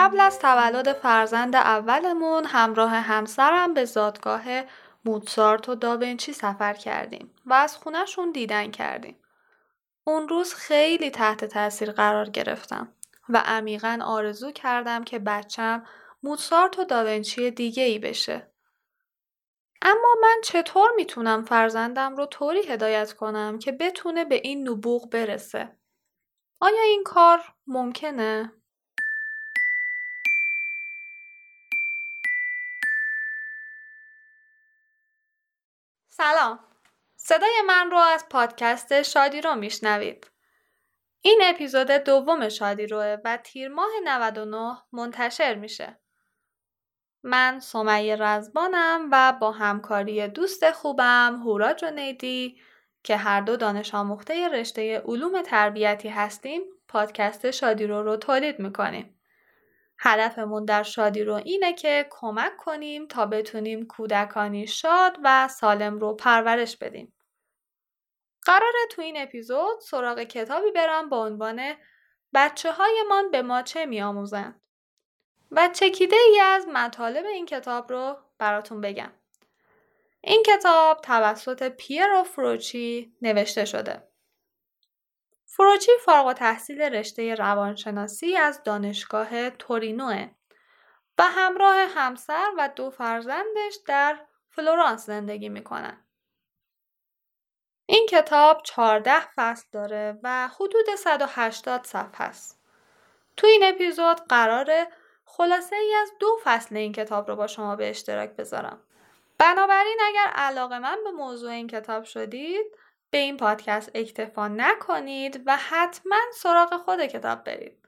قبل از تولد فرزند اولمون همراه همسرم به زادگاه موزارت و داوینچی سفر کردیم و از خونه‌شون دیدن کردیم. اون روز خیلی تحت تاثیر قرار گرفتم و عمیقاً آرزو کردم که بچم موزارت و داوینچی دیگه‌ای بشه. اما من چطور میتونم فرزندم رو طوری هدایت کنم که بتونه به این نبوغ برسه؟ آیا این کار ممکنه؟ سلام، صدای من رو از پادکست شادی رو میشنوید. این اپیزود دوم شادی روه و تیر ماه 99 منتشر میشه. من سمیه رزوانم و با همکاری دوست خوبم هورا جنیدی که هر دو دانش آموخته رشته علوم تربیتی هستیم پادکست شادی رو تولید میکنیم. هدفمون در شادی رو اینه که کمک کنیم تا بتونیم کودکانی شاد و سالم رو پرورش بدیم. قراره تو این اپیزود سراغ کتابی برم با عنوان بچه هایمان به ما چه می آموزند و چکیده ای از مطالب این کتاب رو براتون بگم. این کتاب توسط پیرو فروچی نوشته شده. فروچی فارغ التحصیل رشته روانشناسی از دانشگاه تورینوه و همراه همسر و دو فرزندش در فلورانس زندگی میکنن. این کتاب 14 فصل داره و حدود 180 صفحه است. تو این اپیزود قراره خلاصه ای از دو فصل این کتاب رو با شما به اشتراک بذارم. بنابراین اگر علاقه من به موضوع این کتاب شدید، به این پادکست اکتفا نکنید و حتما سراغ خود کتاب برید.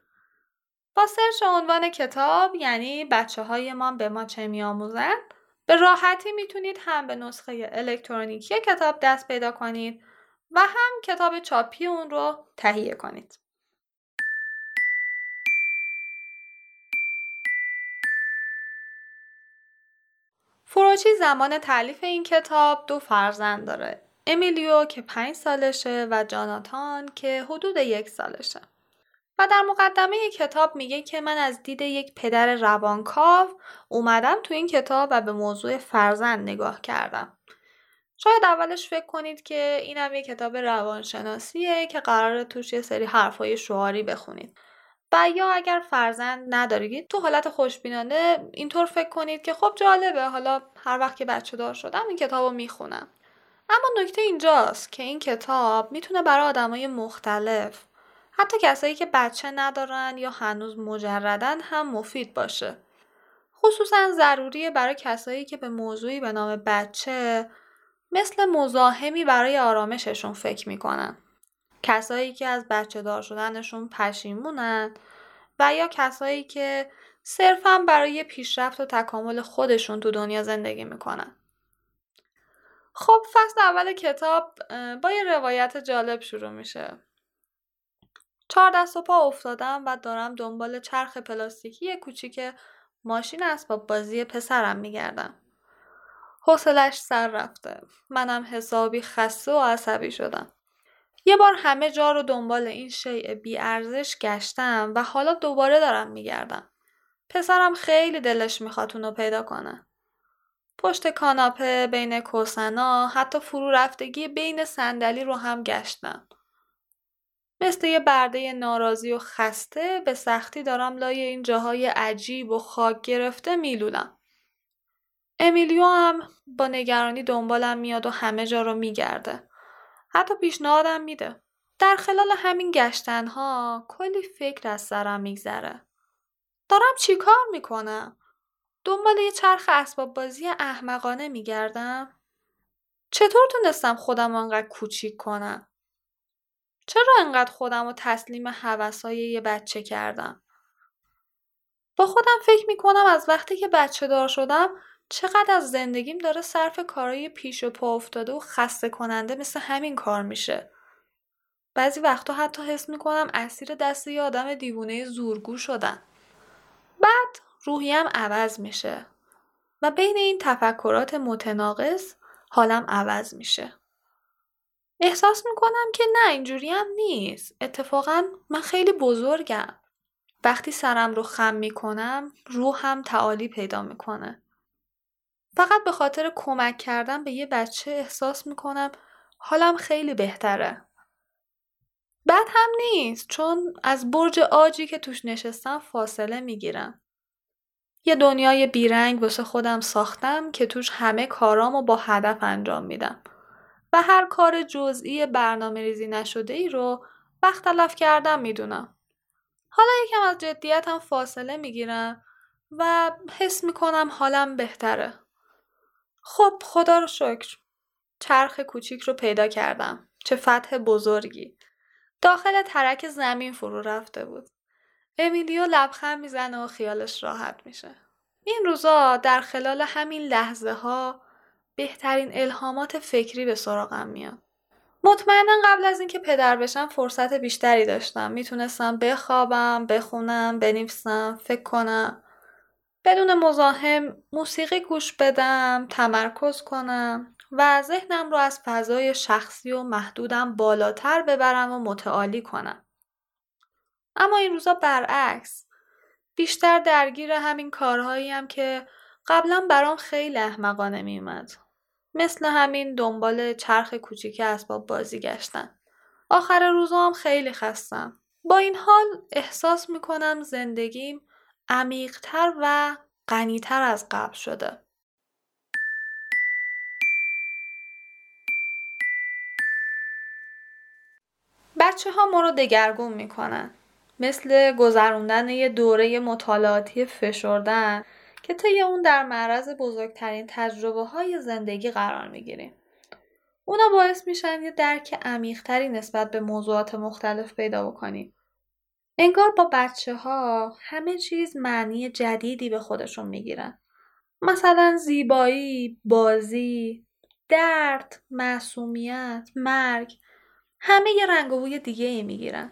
با سرچ عنوان کتاب یعنی بچه های ما به ما چه می آموزند، به راحتی میتونید هم به نسخه الکترونیکی کتاب دست پیدا کنید و هم کتاب چاپی اون رو تهیه کنید. فروچی زمان تألیف این کتاب دو فرزند داره، امیلیو که 5 سالشه و جاناتان که حدود 1 سالشه. و در مقدمه کتاب میگه که من از دید یک پدر روانکاو اومدم تو این کتاب و به موضوع فرزند نگاه کردم. شاید اولش فکر کنید که اینم یک کتاب روانشناسیه که قراره توش یه سری حرفای شعاری بخونید. و یا اگر فرزند ندارید تو حالت خوشبینانه اینطور فکر کنید که خب جالبه، حالا هر وقت که بچه دار شدم این کتابو میخونم. اما نکته اینجاست که این کتاب میتونه برای آدمای مختلف، حتی کسایی که بچه ندارن یا هنوز مجردن هم مفید باشه. خصوصا ضروریه برای کسایی که به موضوعی به نام بچه مثل مزاحمی برای آرامششون فکر میکنن. کسایی که از بچه دار شدنشون پشیمونن و یا کسایی که صرفاً برای پیشرفت و تکامل خودشون تو دنیا زندگی میکنن. خب فصل اول کتاب با یه روایت جالب شروع میشه. 4 دست و پا افتادم و دارم دنبال چرخ پلاستیکی کوچیک ماشین اسباب بازی پسرم میگردم. حوصله‌اش سر رفته. منم حسابی خسته و عصبی شدم. یه بار همه جا رو دنبال این شیء بی‌ارزش گشتم و حالا دوباره دارم میگردم. پسرم خیلی دلش میخواد اونو پیدا کنه. پشت کاناپه، بین کوسنا، حتی فرو رفتگی بین صندلی رو هم گشتم. مثل یه برده ناراضی و خسته به سختی دارم لای این جاهای عجیب و خاک گرفته میلولم. امیلیو هم با نگرانی دنبالم میاد و همه جا رو میگرده. حتی پیشنهادم میده. در خلال همین گشتنها کلی فکر از سرم میگذره. دارم چی کار میکنم؟ دنبال یه چرخ اسباب بازی احمقانه میگردم؟ چطور تونستم خودم انقدر کوچیک کنم؟ چرا انقدر خودم رو تسلیم هوسای یه بچه کردم؟ با خودم فکر میکنم از وقتی که بچه دار شدم چقدر از زندگیم داره صرف کارهای پیش و پا افتاده و خسته کننده مثل همین کار میشه. بعضی وقتا حتی حس میکنم اسیر دست یه آدم دیوونه زورگو شدم. بعد روحیم عوض میشه و بین این تفکرات متناقض حالم عوض میشه. احساس میکنم که نه، اینجوری هم نیست. اتفاقا من خیلی بزرگم. وقتی سرم رو خم میکنم روحم تعالی پیدا میکنه. فقط به خاطر کمک کردن به یه بچه احساس میکنم حالم خیلی بهتره. بد هم نیست، چون از برج عاجی که توش نشستم فاصله میگیرم. یه دنیای بیرنگ واسه خودم ساختم که توش همه کارامو با هدف انجام میدم و هر کار جزئی برنامه ریزی نشده ای رو وقت تلف کردم میدونم. حالا یکم از جدیتم فاصله میگیرم و حس میکنم حالم بهتره. خب خدا رو شکر. چرخ کوچیک رو پیدا کردم. چه فتح بزرگی. داخل ترک زمین فرو رفته بود. امیلیو لبخند میزنه و خیالش راحت میشه. این روزا در خلال همین لحظه ها بهترین الهامات فکری به سراغم میاد. مطمئنا قبل از اینکه پدر بشم فرصت بیشتری داشتم. میتونستم بخوابم، بخونم، بنویسم، فکر کنم. بدون مزاحم موسیقی گوش بدم، تمرکز کنم و ذهنم رو از فضای شخصی و محدودم بالاتر ببرم و متعالی کنم. اما این روزا برعکس، بیشتر درگیر همین کارهاییم که قبلا برام خیلی احمقانه میومد. مثل همین دنبال چرخ کوچیک اسباب بازی گشتن. آخر روزا هم خیلی خستم. با این حال احساس میکنم زندگیم عمیق‌تر و غنی‌تر از قبل شده. بچه‌ها ما رو دگرگون میکنن. مثل گذروندن یه دوره مطالعاتی فشردن که طی اون در معرض بزرگترین تجربه های زندگی قرار میگیریم. اونا باعث میشن یه درک عمیق‌تری نسبت به موضوعات مختلف پیدا بکنیم. انگار با بچه ها همه چیز معنی جدیدی به خودشون میگیرن. مثلا زیبایی، بازی، درد، معصومیت، مرگ، همه یه رنگ و بوی دیگه ای میگیرن.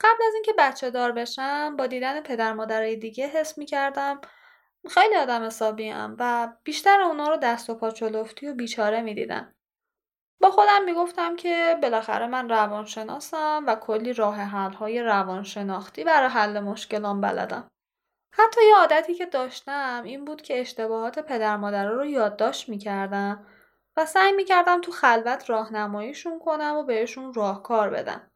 قبل از اینکه بچه دار بشم با دیدن پدر مادرای دیگه حس میکردم خیلی آدم حسابی‌ام و بیشتر اونا رو دست و پا چلفتی و بیچاره میدیدم. با خودم میگفتم که بالاخره من روانشناسم و کلی راه حل‌های روانشناختی برای حل مشکلام بلدم. حتی یه عادتی که داشتم این بود که اشتباهات پدر مادرها رو یادداشت میکردم و سعی میکردم تو خلوت راهنماییشون کنم و بهشون راهکار بدم.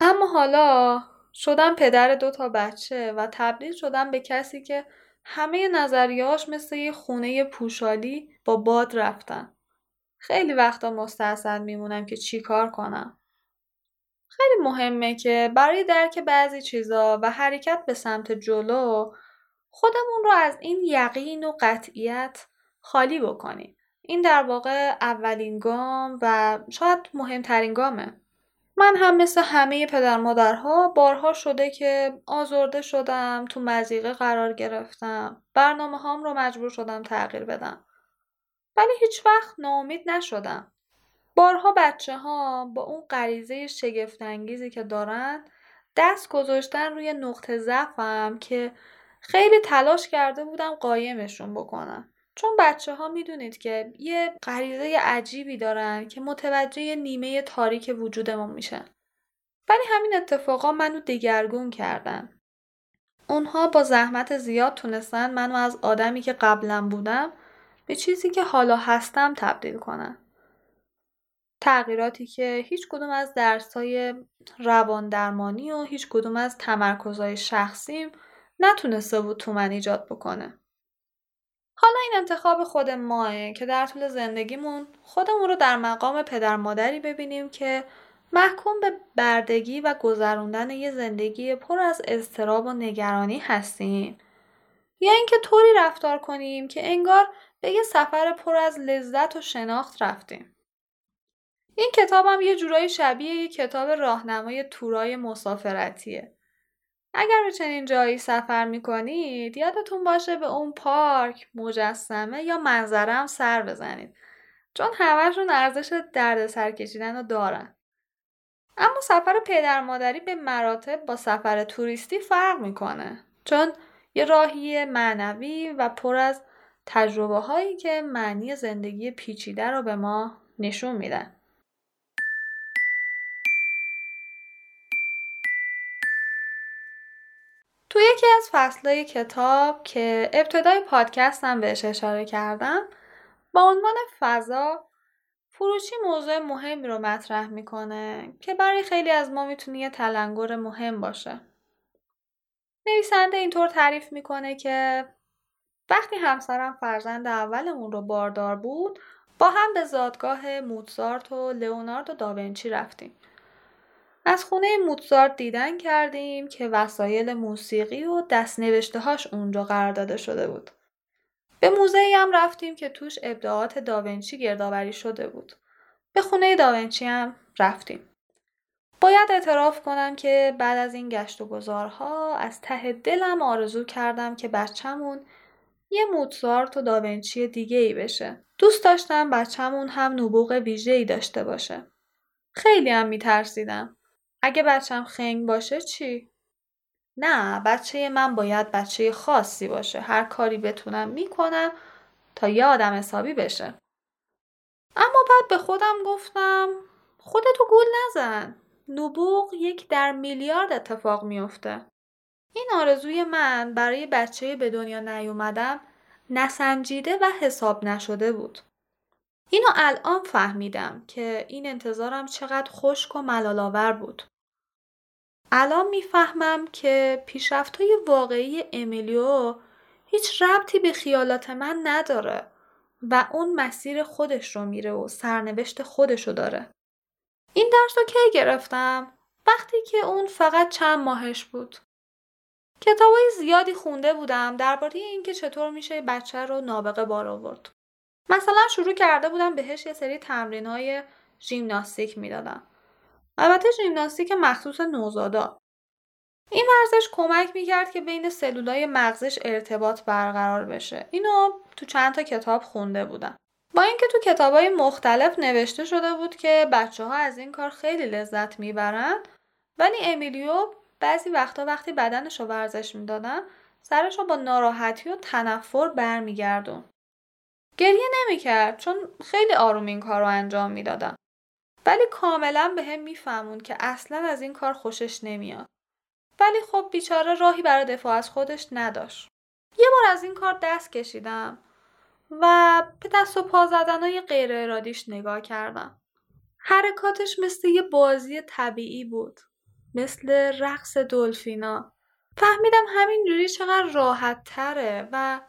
اما حالا شدم پدر 2 بچه و تبدیل شدم به کسی که همه نظریه‌هاش مثل یه خونه پوشالی با باد رفتن. خیلی وقتا مستحصل میمونم که چی کار کنم. خیلی مهمه که برای درک بعضی چیزا و حرکت به سمت جلو خودمون رو از این یقین و قطعیت خالی بکنیم. این در واقع اولین گام و شاید مهمترین گامه. من هم مثل همه پدر مادرها بارها شده که آزرده شدم، تو مضیقه قرار گرفتم، برنامه هام رو مجبور شدم تغییر بدم. ولی هیچ وقت ناامید نشدم. بارها بچه ها با اون غریزه شگفت انگیزی که دارن دست گذاشتن روی نقطه ضعفم که خیلی تلاش کرده بودم قایمشون بکنم. چون بچه ها میدونید که یه غریزه عجیبی دارن که متوجه نیمه تاریک وجودمون میشن. ولی همین اتفاقا منو دگرگون کردن. اونها با زحمت زیاد تونستن منو از آدمی که قبلا بودم به چیزی که حالا هستم تبدیل کنن. تغییراتی که هیچ کدوم از درس‌های روان درمانی و هیچ کدوم از تمرکزهای شخصیم نتونسته بود تو من ایجاد بکنه. حالا این انتخاب خود ماه که در طول زندگیمون خودمون رو در مقام پدر مادری ببینیم که محکوم به بردگی و گذروندن یه زندگی پر از اضطراب و نگرانی هستیم، یا اینکه طوری رفتار کنیم که انگار به یه سفر پر از لذت و شناخت رفتیم. این کتابم یه جورایی شبیه یه کتاب راهنمای تورای مسافرتیه. اگر به چنین جایی سفر میکنید یادتون باشه به اون پارک، مجسمه یا منظره هم سر بزنید، چون همه‌شون ارزش دردسر کشیدن رو دارن. اما سفر پدر مادری به مراتب با سفر توریستی فرق میکنه، چون یه راهی معنوی و پر از تجربه هایی که معنی زندگی پیچیده رو به ما نشون میدن. تو یکی از فصلهای کتاب که ابتدای پادکستم بهش اشاره کردم با عنوان فضا، فروچی موضوع مهمی رو مطرح میکنه که برای خیلی از ما میتونه یه تلنگر مهم باشه. نویسنده اینطور تعریف میکنه که وقتی همسرم فرزند اولمون رو باردار بود، با هم به زادگاه موزارت و لئوناردو داوینچی رفتیم. از خونه موزارت دیدن کردیم که وسایل موسیقی و دست‌نوشته‌هاش اونجا قرار داده شده بود. به موزه‌ای هم رفتیم که توش ابداعات داوینچی گردآوری شده بود. به خونه داوینچی هم رفتیم. باید اعتراف کنم که بعد از این گشت و گذارها از ته دلم آرزو کردم که بچه‌مون یه موزارت و داوینچی دیگه‌ای بشه. دوست داشتم بچه‌مون هم نبوغ ویژه‌ای داشته باشه. خیلی هم می‌ترسیدم. اگه بچه‌م خنگ باشه چی؟ نه، بچه من باید بچه خاصی باشه. هر کاری بتونم میکنم تا یه آدم حسابی بشه. اما بعد به خودم گفتم خودتو گول نزن. نبوغ 1 در میلیارد اتفاق میفته. این آرزوی من برای بچه به دنیا نیومدم نسنجیده و حساب نشده بود. اینو الان فهمیدم که این انتظارم چقدر خشک و ملال‌آور بود. الان میفهمم که پیشرفت‌های واقعی امیلیو هیچ ربطی به خیالات من نداره و اون مسیر خودش رو میره و سرنوشت خودش رو داره. این درس رو کی گرفتم؟ وقتی که اون فقط چند ماهش بود. کتابای زیادی خونده بودم درباره اینکه چطور میشه بچه رو نابغه بار آورد. مثلا شروع کرده بودم بهش یه سری تمرین‌های ژیمناستیک میدادم. البته ژیمناستیک مخصوص نوزادا. این ورزش کمک میکرد که بین سلولای مغزش ارتباط برقرار بشه. اینو تو چند تا کتاب خونده بودم. با اینکه تو کتابای مختلف نوشته شده بود که بچه‌ها از این کار خیلی لذت میبرن، ولی امیلیو بعضی وقتا وقتی بدنش رو ورزش میدادن، سرش رو با ناراحتی و تنفر برمیگردون. گریه نمیکرد چون خیلی آروم این کار رو انجام میدادم. ولی کاملا به هم میفهمون که اصلا از این کار خوشش نمیاد. ولی خب بیچاره راهی برای دفاع از خودش نداشت. یه بار از این کار دست کشیدم و به دست و پا زدنهای غیر ارادیش نگاه کردم. حرکاتش مثل یه بازی طبیعی بود. مثل رقص دلفینا. فهمیدم همینجوری چقدر راحت تره و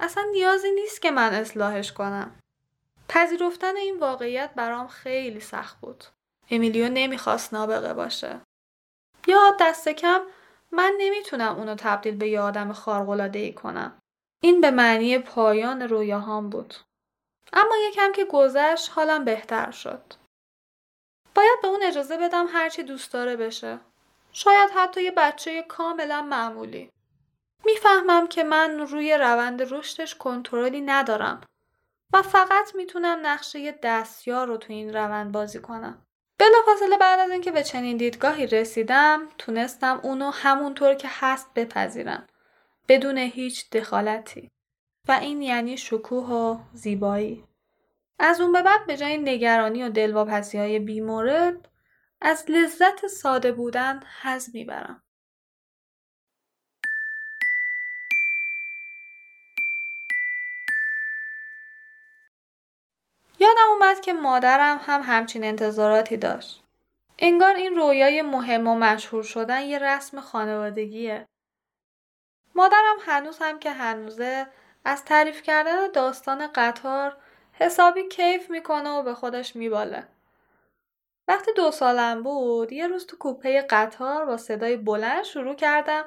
اصلا نیازی نیست که من اصلاحش کنم. پذیرفتن این واقعیت برام خیلی سخت بود. امیلیو نمیخواست نابغه باشه. یا دست کم من نمیتونم اونو تبدیل به یه آدم خارق‌العاده‌ای کنم. این به معنی پایان رویاهام بود. اما یکم که گذشت حالم بهتر شد. باید به اون اجازه بدم هرچی دوست داره بشه. شاید حتی یه بچه کاملا معمولی. میفهمم که من روی روند رشدش کنترلی ندارم و فقط میتونم نقشه دستیار رو تو این روند بازی کنم. بلافاصله بعد از اینکه به چنین دیدگاهی رسیدم، تونستم اونو همونطور که هست بپذیرم، بدون هیچ دخالتی. و این یعنی شکوه و زیبایی. از اون به بعد به جای نگرانی و دلواپسی‌های بی‌مورد، از لذت ساده بودن حظ میبرم. یادم اومد که مادرم هم همچین انتظاراتی داشت. انگار این رویای مهم و مشهور شدن یه رسم خانوادگیه. مادرم هنوز هم که هنوزه از تعریف کردن داستان قطار حسابی کیف میکنه و به خودش میباله. وقتی 2 سالم بود، یه روز تو کوپه قطار با صدای بلند شروع کردم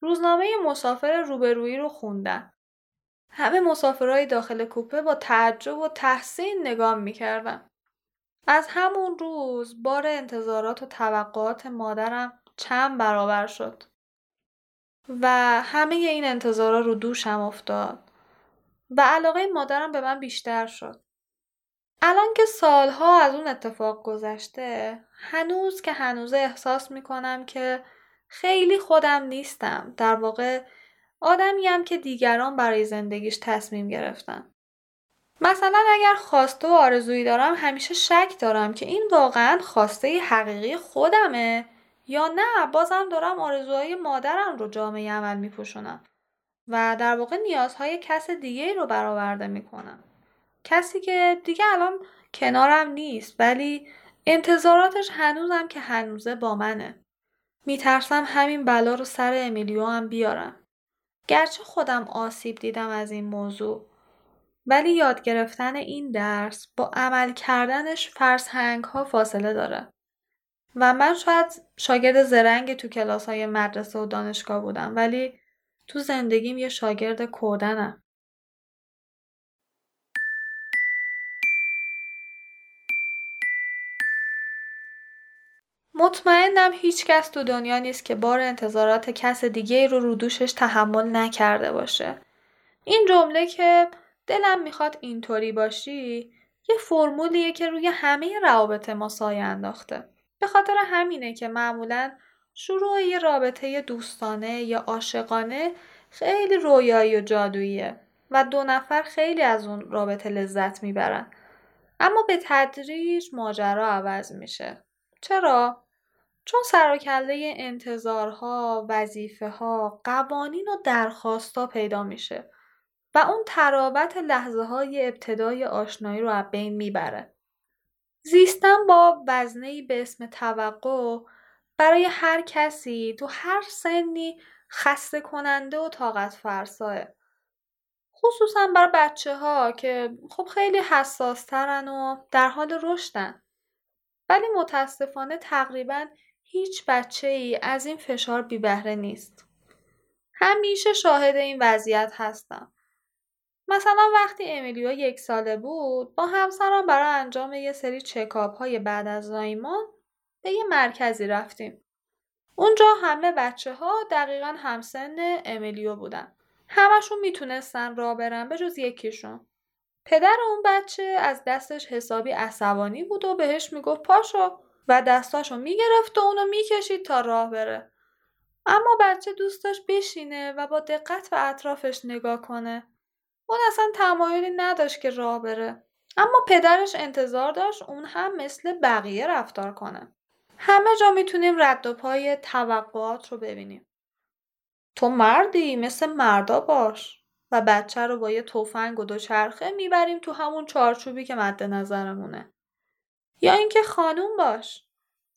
روزنامه مسافر روبرویی رو خوندن. همه مسافرهای داخل کوپه با تعجب و تحسین نگاه میکردن. از همون روز بار انتظارات و توقعات مادرم چند برابر شد و همه این انتظارا رو دوشم افتاد و علاقه مادرم به من بیشتر شد. الان که سالها از اون اتفاق گذشته، هنوز که هنوزه احساس میکنم که خیلی خودم نیستم. در واقع آدمیم که دیگران برای زندگیش تصمیم گرفتن. مثلا اگر خواسته و آرزویی دارم، همیشه شک دارم که این واقعا خواسته حقیقی خودمه یا نه بازم دارم آرزوهای مادرم رو جامعه عمل میپوشونم و در واقع نیازهای کس دیگه رو برآورده میکنم. کسی که دیگه الان کنارم نیست ولی انتظاراتش هنوزم که هنوزه با منه. میترسم همین بلا رو سر امیلیو هم بیارم. گرچه خودم آسیب دیدم از این موضوع ولی یاد گرفتن این درس با عمل کردنش فرسنگ ها فاصله داره و من شاید شاگرد زرنگ تو کلاس های مدرسه و دانشگاه بودم ولی تو زندگیم یه شاگرد کودنم. مطمئنم هیچ کس تو دنیا نیست که بار انتظارات کس دیگه رو دوشش تحمل نکرده باشه. این جمله که دلم میخواد اینطوری باشی یه فرمولیه که روی همه روابط ما سایه انداخته. به خاطر همینه که معمولاً شروع یه رابطه دوستانه یا عاشقانه خیلی رویایی و جادوییه و دو نفر خیلی از اون رابطه لذت میبرن. اما به تدریج ماجرا عوض میشه. چرا؟ چون سر و کله انتظارها، وظیفه‌ها، قوانین و درخواست‌ها پیدا میشه و اون تراوت لحظه‌های ابتدای آشنایی رو از بین میبره. زیستن با وزنه‌ای به اسم توقع برای هر کسی تو هر سنی خسته کننده و طاقت فرساه. خصوصا برای بچه‌ها که خب خیلی حساس‌ترن و در حال رشدن. ولی متاسفانه تقریباً هیچ بچه‌ای از این فشار بی بهره نیست. همیشه شاهد این وضعیت هستم. مثلا وقتی امیلیو 1 ساله بود با همسرم برای انجام یه سری چکاپ‌های بعد از زایمان به یه مرکزی رفتیم. اونجا همه بچه‌ها دقیقاً همسن امیلیو بودن. همشون میتونستن راه برن به جز یکیشون. پدر اون بچه از دستش حسابی عصبانی بود و بهش میگفت پاشو و دستاشو میگرفت و اونو میکشید تا راه بره. اما بچه دوست داشت بشینه و با دقت به اطرافش نگاه کنه. اون اصلا تمایلی نداشت که راه بره. اما پدرش انتظار داشت اون هم مثل بقیه رفتار کنه. همه جا میتونیم رد و پای توقعات رو ببینیم. تو مردی مثل مردا باش. و بچه رو با یه تفنگ و 2 چرخه میبریم تو همون چارچوبی که مد نظرمونه. یا اینکه خانوم باش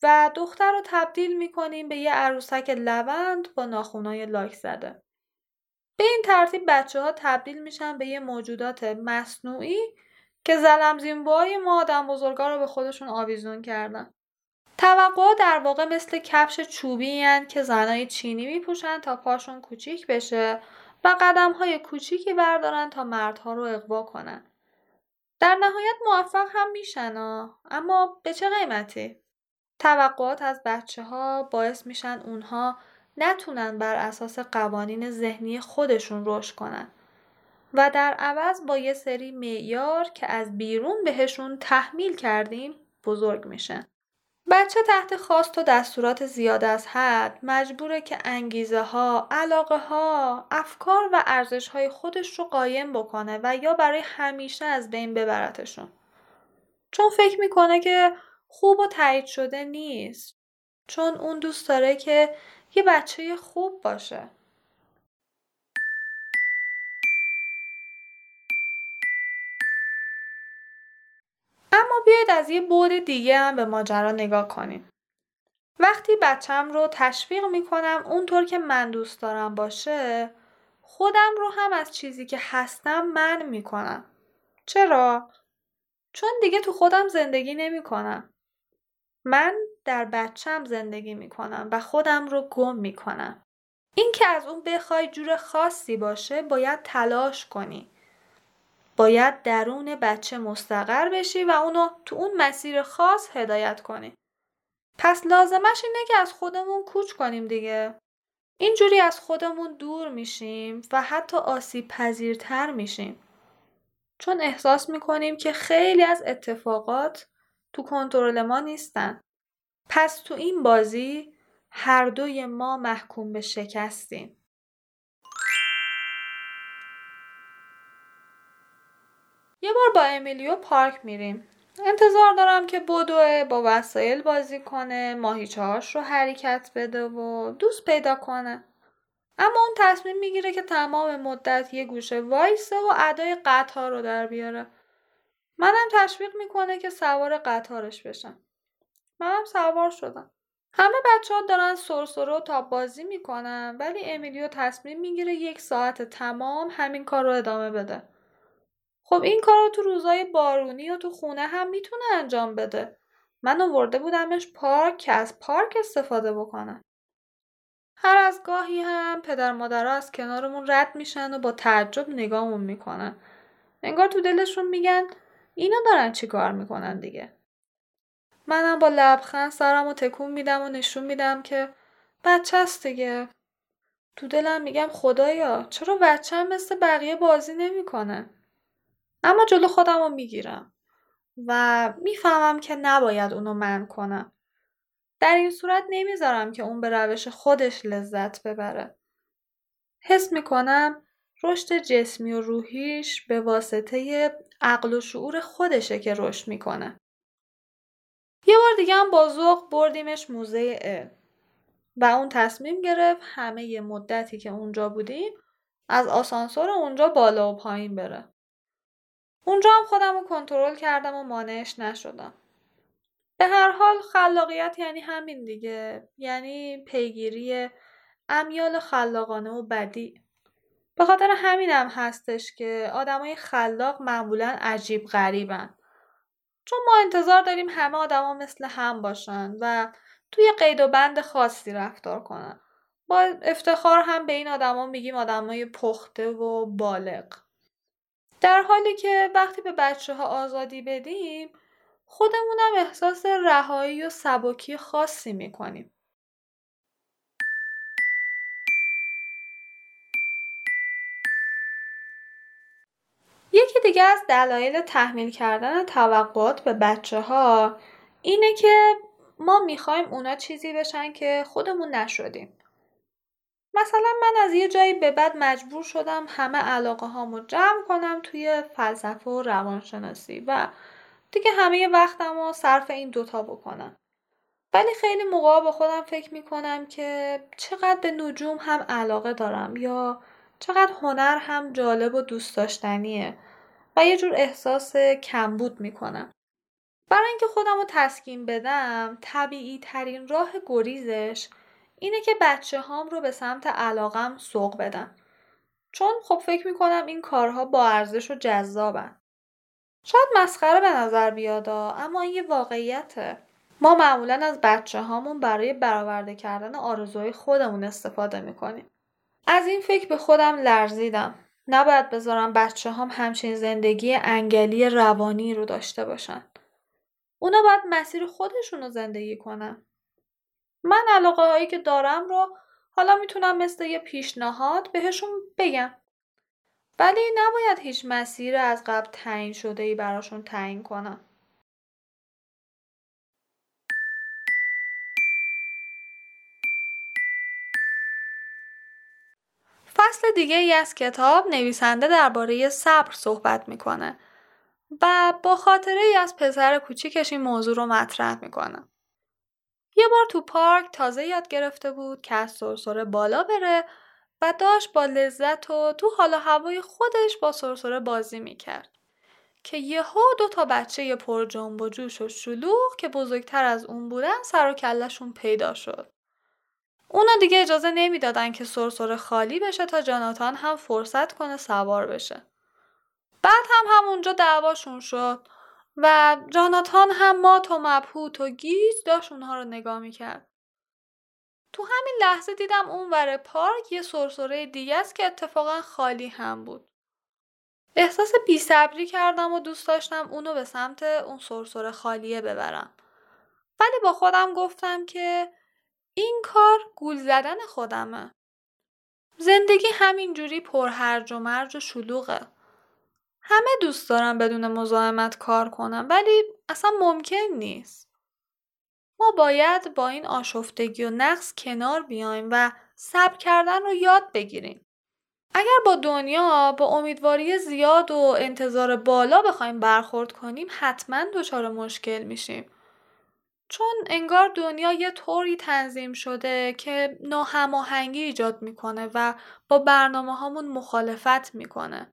و دختر رو تبدیل میکنیم به یه عروسک لوند با ناخونای لاک زده. به این ترتیب بچه ها تبدیل میشن به یه موجودات مصنوعی که زلمزینبای ما آدم بزرگا رو به خودشون آویزون کردن. توقع در واقع مثل کفش چوبی هن که زنای چینی میپوشن تا پاشون کوچیک بشه و قدم‌های کوچیکی بردارن تا مردها رو اغوا کنن. در نهایت موفق هم میشن اما به چه قیمتی؟ توقعات از بچه‌ها باعث میشن اونها نتونن بر اساس قوانین ذهنی خودشون رشد کنن و در عوض با یه سری معیار که از بیرون بهشون تحمیل کردیم بزرگ میشن. بچه تحت خواست و دستورات زیاد از حد مجبوره که انگیزه ها، علاقه ها، افکار و ارزش های خودش رو قایم بکنه و یا برای همیشه از بین ببرتشون. چون فکر میکنه که خوب و تایید شده نیست. چون اون دوست داره که یه بچه خوب باشه. اما بیاید از یه بعد دیگه هم به ماجرا نگاه کنیم. وقتی بچم رو تشویق میکنم اونطور که من دوست دارم باشه، خودم رو هم از چیزی که هستم منع میکنم. چرا؟ چون دیگه تو خودم زندگی نمیکنم. من در بچم زندگی میکنم و خودم رو گم میکنم. این که از اون بخوای جور خاصی باشه باید تلاش کنی. باید درون بچه مستقر بشی و اونو تو اون مسیر خاص هدایت کنی. پس لازمش اینه که از خودمون کوچ کنیم دیگه. اینجوری از خودمون دور میشیم و حتی آسیب پذیرتر میشیم. چون احساس میکنیم که خیلی از اتفاقات تو کنترل ما نیستن. پس تو این بازی هر دوی ما محکوم به شکستیم. یه بار با امیلیو پارک میریم انتظار دارم که بدوه، با وسایل بازی کنه، ماهیچه‌هاش رو حرکت بده و دوست پیدا کنه. اما اون تصمیم میگیره که تمام مدت یه گوشه وایسه و ادای قطار رو در بیاره. منم تشویق میکنه که سوار قطارش بشم. منم سوار شدم. همه بچه‌ها دارن سرسره و تاب بازی میکنن، ولی امیلیو تصمیم میگیره 1 ساعت تمام همین کار رو ادامه بده. خب این کار رو تو روزای بارونی و تو خونه هم میتونه انجام بده. من آورده بودمش پارک که از پارک استفاده بکنه. هر از گاهی هم پدر مادرها از کنارمون رد میشن و با تعجب نگاهمون میکنن. انگار تو دلشون میگن اینا دارن چی کار میکنن دیگه. منم با لبخند سرمو تکون میدم و نشون میدم که بچه است دیگه. تو دلم میگم خدایا چرا بچه‌م مثل بقیه بازی نمیکنه؟ اما جلو خودم رو میگیرم و میفهمم که نباید اونو منع کنم. در این صورت نمیذارم که اون به روش خودش لذت ببره. حس میکنم رشد جسمی و روحیش به واسطه عقل و شعور خودشه که رشد میکنه. یه بار دیگه هم با ذوق بردیمش موزه علم و اون تصمیم گرفت همه یه مدتی که اونجا بودیم از آسانسور اونجا بالا و پایین بره. اونجا هم خودم رو کنترل کردم و مانعش نشدم. به هر حال خلاقیت یعنی همین دیگه. یعنی پیگیری امیال خلاقانه و بدی. به خاطر همینم هستش که آدمای خلاق معمولاً عجیب غریبن. چون ما انتظار داریم همه آدما مثل هم باشن و توی قید و بند خاصی رفتار کنن. با افتخار هم به این آدما میگیم آدمای پخته و بالغ. در حالی که وقتی به بچه‌ها آزادی بدیم خودمونم احساس رهایی و سبکی خاصی میکنیم. یکی دیگه از دلایل تحمیل کردن توقعات به بچه‌ها اینه که ما میخوایم اونا چیزی بشن که خودمون نشدیم. مثلا من از یه جایی به بعد مجبور شدم همه علاقه هامو جمع کنم توی فلسفه و روانشناسی و دیگه همه وقتمو صرف این دوتا بکنم. ولی خیلی موقع با خودم فکر میکنم که چقدر به نجوم هم علاقه دارم یا چقدر هنر هم جالب و دوست داشتنیه و یه جور احساس کمبود میکنم. برای اینکه خودمو تسکین بدم طبیعی ترین راه گریزش اینه که بچه هام رو به سمت علاقم سوق بدم. چون خب فکر میکنم این کارها با ارزش و جذابن. شاید مسخره به نظر بیادا اما این یه واقعیته. ما معمولاً از بچه هامون برای برآورده کردن آرزوهای خودمون استفاده میکنیم. از این فکر به خودم لرزیدم. نباید بذارم بچه هام همچین زندگی انگلی روانی رو داشته باشن. اونا باید مسیر خودشون رو زندگی کنن. من علاقه هایی که دارم رو حالا میتونم مثل یه پیشنهاد بهشون بگم. ولی نباید هیچ مسیر از قبل تعیین شده‌ای براشون تعیین کنم. فصل دیگه‌ای از کتاب نویسنده درباره صبر صحبت میکنه و با خاطره‌ای از پسر کوچیکش این موضوع رو مطرح میکنه. یه بار تو پارک تازه یاد گرفته بود که از سرسره بالا بره و داشت با لذت و تو حال و هوای خودش با سرسره بازی میکرد که یهو 2 تا بچه پر جنب و جوش و شلوغ که بزرگتر از اون بودن سر و کله‌شون پیدا شد. اونا دیگه اجازه نمیدادن که سرسره خالی بشه تا جاناتان هم فرصت کنه سوار بشه. بعد هم همونجا دعواشون شد و جاناتان هم مات و مبهوت و گیج داشت اونها رو نگاه میکرد. تو همین لحظه دیدم اون ور پارک یه سرسره دیگه است که اتفاقا خالی هم بود. احساس بی‌صبری کردم و دوست داشتم اونو به سمت اون سرسره خالیه ببرم. ولی با خودم گفتم که این کار گول زدن خودمه. زندگی همینجوری پر هرج و مرج و شلوغه. همه دوست دارم بدون مزاحمت کار کنم ولی اصلا ممکن نیست. ما باید با این آشفتگی و نقص کنار بیایم و صبر کردن رو یاد بگیریم. اگر با دنیا با امیدواری زیاد و انتظار بالا بخوایم برخورد کنیم حتما دچار مشکل میشیم. چون انگار دنیا یه طوری تنظیم شده که ناهماهنگی ایجاد میکنه و با برنامه هامون مخالفت میکنه.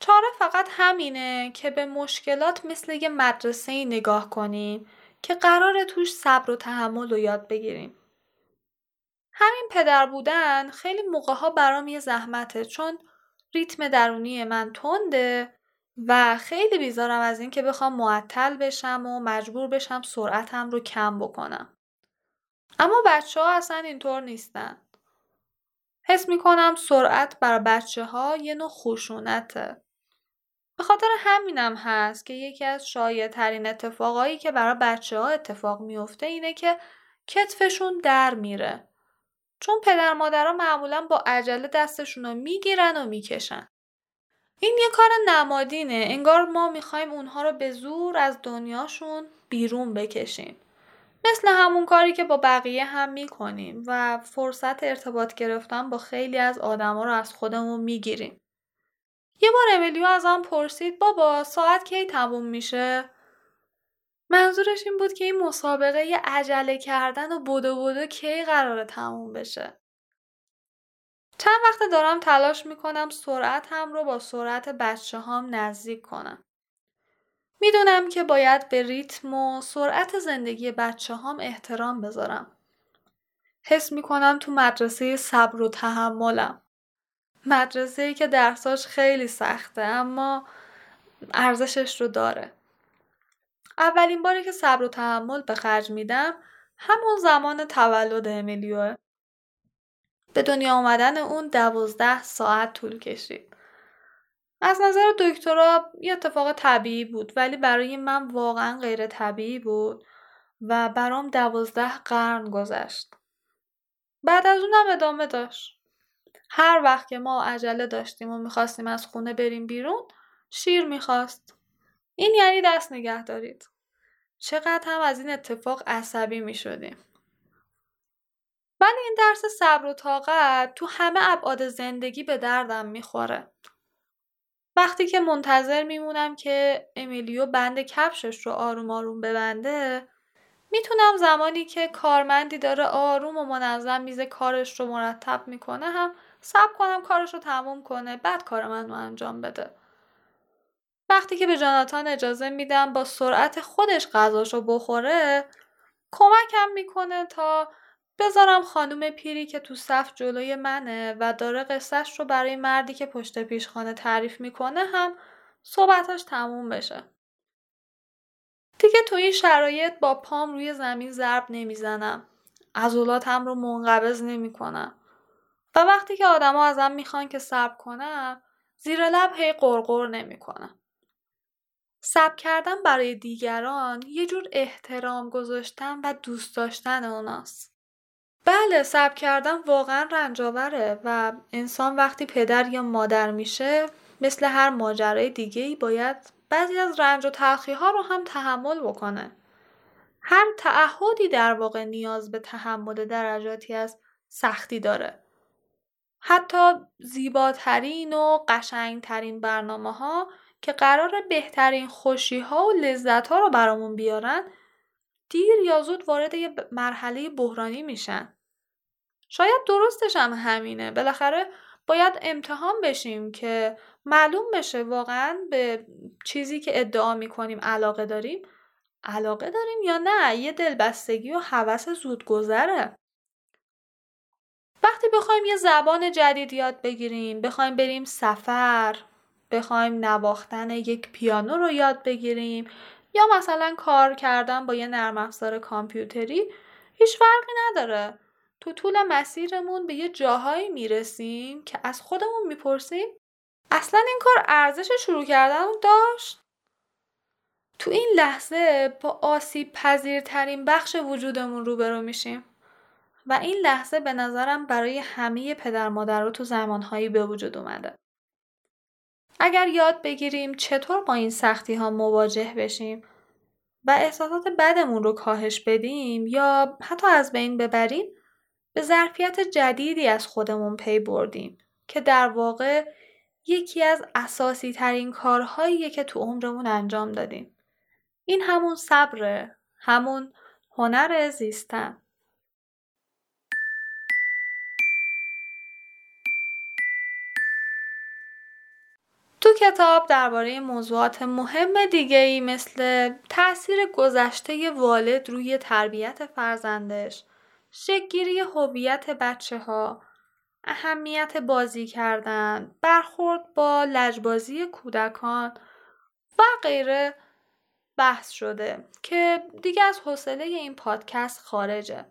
چاره فقط همینه که به مشکلات مثل یه مدرسه‌ای نگاه کنیم که قراره توش صبر و تحمل رو یاد بگیریم. همین پدر بودن خیلی موقعها برام یه زحمته، چون ریتم درونی من تنده و خیلی بیزارم از این که بخوام معطل بشم و مجبور بشم سرعتم رو کم بکنم. اما بچه‌ها اصلا اینطور نیستن. حس میکنم سرعت بر بچه‌ها یه نوع خشونته. به خاطر همینم هست که یکی از شایع‌ترین اتفاقایی که برای بچه‌ها اتفاق میفته اینه که کتفشون در میره. چون پدر مادرها معمولا با عجله دستشون رو میگیرن و میکشن. این یه کار نمادینه، انگار ما میخوایم اونها رو به زور از دنیاشون بیرون بکشیم. مثل همون کاری که با بقیه هم میکنیم و فرصت ارتباط گرفتن با خیلی از آدما رو از خودمون میگیریم. یه بار امیلیو ازم پرسید بابا ساعت کی تموم میشه؟ منظورش این بود که این مسابقه یه عجله کردن و بدو کی قراره تموم بشه. چند وقت دارم تلاش میکنم سرعت هم رو با سرعت بچه هام نزدیک کنم. میدونم که باید به ریتم و سرعت زندگی بچه هام احترام بذارم. حس میکنم تو مدرسه صبر و تحملم. مدرسه‌ای که درساش خیلی سخته اما ارزشش رو داره. اولین باری که صبر و تحمل به خرج میدم همون زمان تولد امیلیوه. به دنیا آمدن اون 12 ساعت طول کشید. از نظر دکترها یه اتفاق طبیعی بود ولی برای من واقعا غیر طبیعی بود و برام 12 قرن گذشت. بعد از اونم ادامه داشت. هر وقت که ما عجله داشتیم و میخواستیم از خونه بریم بیرون شیر میخواست. این یعنی دست نگه دارید. چقدر هم از این اتفاق عصبی میشدیم. ولی این درس صبر و طاقت تو همه ابعاد زندگی به دردم میخوره. وقتی که منتظر میمونم که امیلیو بند کفشش رو آروم آروم ببنده، میتونم زمانی که کارمندی داره آروم و منظم میز کارش رو مرتب میکنه هم صبر کنم کارش رو تموم کنه بعد کار من رو انجام بده. وقتی که به جاناتان اجازه میدم با سرعت خودش غذاشو بخوره، کمکم میکنه تا بذارم خانم پیری که تو صف جلوی منه و داره قصهش رو برای مردی که پشت پیشخانه تعریف میکنه هم صحبتاش تموم بشه. دیگه تو این شرایط با پام روی زمین ضرب نمیزنم. عضلاتم رو منقبض نمیکنم. و وقتی که آدما ازم میخوان که صبر کنم، زیر لب هی قرقر نمیکنم. صبر کردن برای دیگران یه جور احترام گذاشتن و دوست داشتن اوناست. بله، صبر کردن واقعا رنجاوره و انسان وقتی پدر یا مادر میشه مثل هر ماجرای دیگه‌ای باید بعضی از رنج و تلخی‌ها رو هم تحمل بکنه. هر تعهدی در واقع نیاز به تحمل درجاتی از سختی داره. حتی زیباترین و قشنگترین برنامه‌ها که قراره بهترین خوشی‌ها و لذت‌ها رو برامون بیارن، دیر یا زود وارد یه مرحله بحرانی میشن. شاید درستش هم همینه. بالاخره باید امتحان بشیم که معلوم بشه واقعاً به چیزی که ادعا میکنیم علاقه داریم یا نه، یه دلبستگی و هوس زود گذره. وقتی بخوایم یه زبان جدید یاد بگیریم، بخوایم بریم سفر، بخوایم نواختن یک پیانو رو یاد بگیریم یا مثلا کار کردن با یه نرم افزار کامپیوتری، هیچ فرقی نداره. تو طول مسیرمون به یه جاهایی میرسیم که از خودمون میپرسیم اصلا این کار ارزش شروع کردن داشت؟ تو این لحظه با آسیب پذیرترین بخش وجودمون روبرو میشیم و این لحظه به نظرم برای همه پدر مادرها تو زمانهایی به وجود اومده. اگر یاد بگیریم چطور با این سختی ها مواجه بشیم و احساسات بدمون رو کاهش بدیم یا حتی از بین ببریم، به ظرفیت جدیدی از خودمون پی بردیم که در واقع یکی از اساسی ترین کارهاییه که تو عمرمون انجام دادیم. این همون صبره، همون هنر زیستن. تو کتاب درباره موضوعات مهم دیگه‌ای مثل تأثیر گذشته والد روی تربیت فرزندش، شکل‌گیری هویت بچه‌ها، اهمیت بازی کردن، برخورد با لجبازی کودکان و غیره بحث شده که دیگه از حوصله این پادکست خارجه.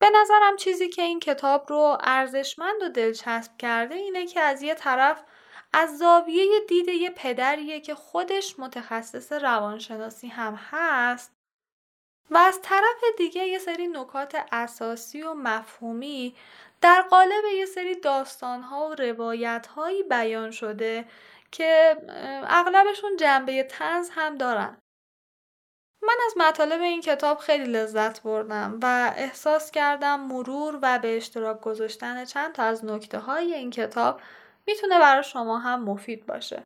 به نظرم چیزی که این کتاب رو ارزشمند و دلچسب کرده اینه که از یه طرف از زاویه دید یه پدریه که خودش متخصص روانشناسی هم هست و از طرف دیگه یه سری نکات اساسی و مفهومی در قالب یه سری داستان‌ها و روایت‌هایی بیان شده که اغلبشون جنبه طنز هم دارن. من از مطالب این کتاب خیلی لذت بردم و احساس کردم مرور و به اشتراک گذاشتن چند تا از نکته‌های این کتاب میتونه برای شما هم مفید باشه.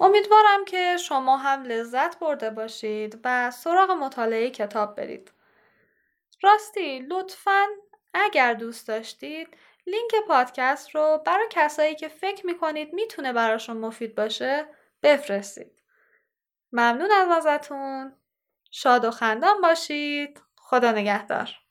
امیدوارم که شما هم لذت برده باشید و سراغ مطالعه کتاب برید. راستی لطفاً اگر دوست داشتید لینک پادکست رو برای کسایی که فکر میکنید میتونه براشون مفید باشه بفرستید. ممنون ازتون. شاد و خندان باشید. خدا نگهدار.